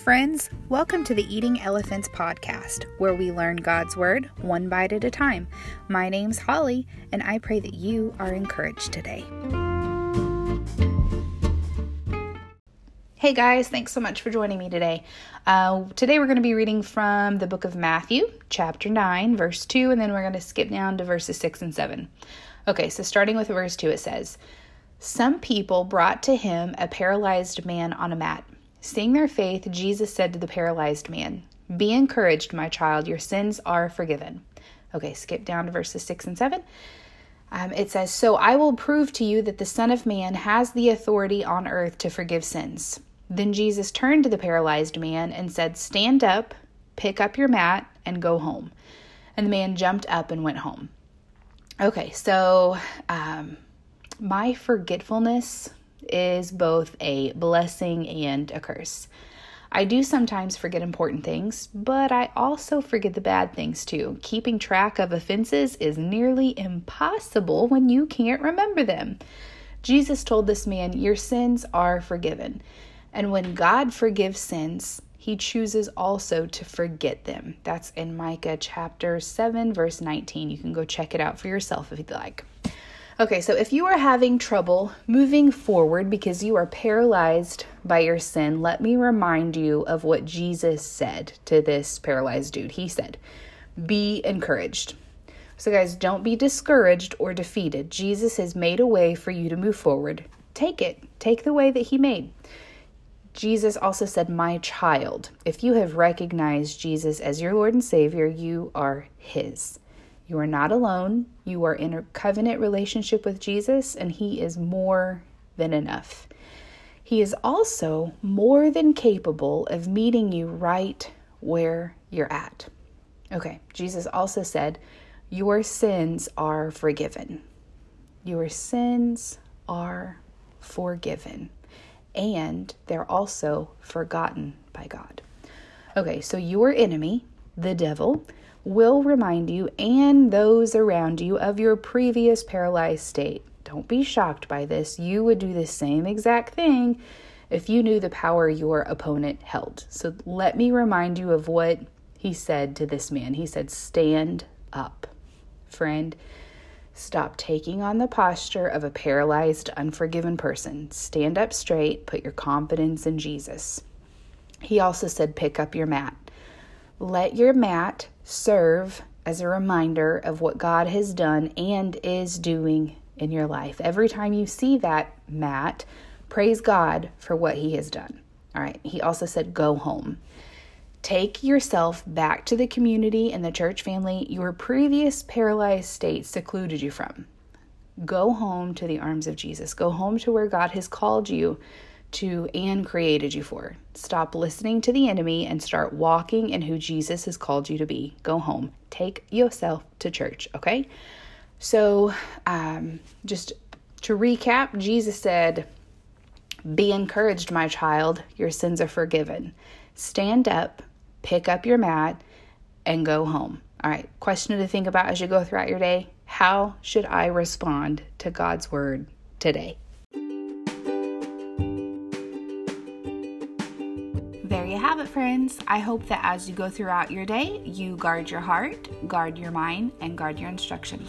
friends, welcome to the Eating Elephants podcast, where we learn God's Word one bite at a time. My name's Holly, and I pray that you are encouraged today. Hey guys, thanks so much for joining me today. Today we're going to be reading from the book of Matthew, chapter 9, verse 2, and then we're going to skip down to verses 6 and 7. Okay, so starting with verse 2, it says, "Some people brought to him a paralyzed man on a mat. Seeing their faith, Jesus said to the paralyzed man, 'Be encouraged, my child, your sins are forgiven.'" Okay, skip down to verses 6 and 7. It says, "So I will prove to you that the Son of Man has the authority on earth to forgive sins." Then Jesus turned to the paralyzed man and said, "Stand up, pick up your mat, and go home." And the man jumped up and went home. Okay, so my forgetfulness is both a blessing and a curse. I do sometimes forget important things, but I also forget the bad things too. Keeping track of offenses is nearly impossible when you can't remember them. Jesus told this man, "Your sins are forgiven." And when God forgives sins, he chooses also to forget them. That's in Micah chapter 7, verse 19. You can go check it out for yourself if you'd like. Okay, so if you are having trouble moving forward because you are paralyzed by your sin, let me remind you of what Jesus said to this paralyzed dude. He said, "Be encouraged." So guys, don't be discouraged or defeated. Jesus has made a way for you to move forward. Take it. Take the way that he made. Jesus also said, "My child." If you have recognized Jesus as your Lord and Savior, you are his. You are not alone. You are in a covenant relationship with Jesus, and he is more than enough. He is also more than capable of meeting you right where you're at. Okay, Jesus also said, "Your sins are forgiven." Your sins are forgiven. And they're also forgotten by God. Okay, so your enemy, the devil, will remind you and those around you of your previous paralyzed state. Don't be shocked by this. You would do the same exact thing if you knew the power your opponent held. So let me remind you of what he said to this man. He said, "Stand up." Friend, stop taking on the posture of a paralyzed, unforgiven person. Stand up straight. Put your confidence in Jesus. He also said, "Pick up your mat." Let your mat serve as a reminder of what God has done and is doing in your life. Every time you see that mat, praise God for what he has done. All right. He also said, "Go home." Take yourself back to the community and the church family your previous paralyzed state secluded you from. Go home to the arms of Jesus. Go home to where God has called you to and created you for. Stop listening to the enemy and start walking in who Jesus has called you to be. Go home. Take yourself to church, okay? So just to recap, Jesus said, "Be encouraged, my child. Your sins are forgiven. Stand up, pick up your mat, and go home." All right, question to think about as you go throughout your day: how should I respond to God's word today? There you have it, friends. I hope that as you go throughout your day, you guard your heart, guard your mind, and guard your instruction.